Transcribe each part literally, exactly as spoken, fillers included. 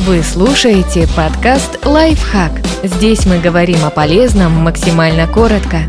Вы слушаете подкаст «Лайфхак». Здесь мы говорим о полезном максимально коротко.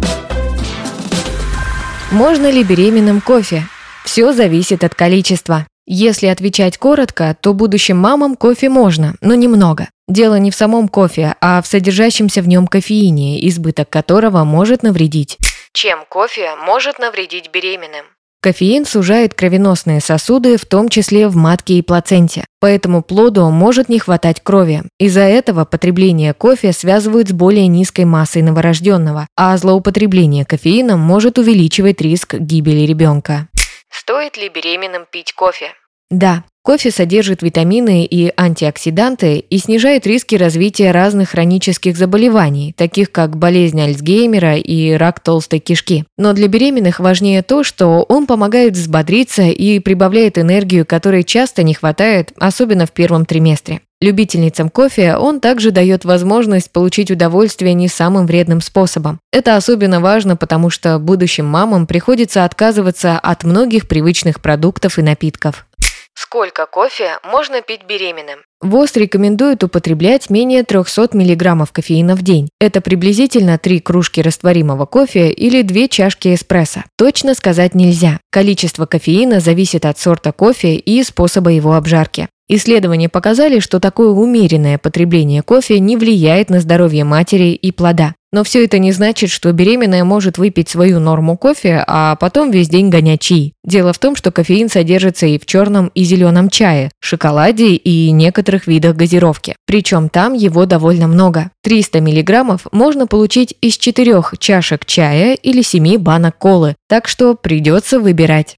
Можно ли беременным кофе? Все зависит от количества. Если отвечать коротко, то будущим мамам кофе можно, но немного. Дело не в самом кофе, а в содержащемся в нем кофеине, избыток которого может навредить. Чем кофе может навредить беременным? Кофеин сужает кровеносные сосуды, в том числе в матке и плаценте. Поэтому плоду может не хватать крови. Из-за этого потребление кофе связывают с более низкой массой новорожденного, а злоупотребление кофеином может увеличивать риск гибели ребенка. Стоит ли беременным пить кофе? Да, кофе содержит витамины и антиоксиданты и снижает риски развития разных хронических заболеваний, таких как болезнь Альцгеймера и рак толстой кишки. Но для беременных важнее то, что он помогает взбодриться и прибавляет энергию, которой часто не хватает, особенно в первом триместре. Любительницам кофе он также дает возможность получить удовольствие не самым вредным способом. Это особенно важно, потому что будущим мамам приходится отказываться от многих привычных продуктов и напитков. Сколько кофе можно пить беременным? ВОЗ рекомендует употреблять менее триста миллиграммов кофеина в день. Это приблизительно три кружки растворимого кофе или две чашки эспрессо. Точно сказать нельзя. Количество кофеина зависит от сорта кофе и способа его обжарки. Исследования показали, что такое умеренное потребление кофе не влияет на здоровье матери и плода. Но все это не значит, что беременная может выпить свою норму кофе, а потом весь день гонять чай. Дело в том, что кофеин содержится и в черном и зеленом чае, шоколаде и некоторых видах газировки. Причем там его довольно много. триста миллиграммов можно получить из четырёх чашек чая или семи банок колы, так что придется выбирать.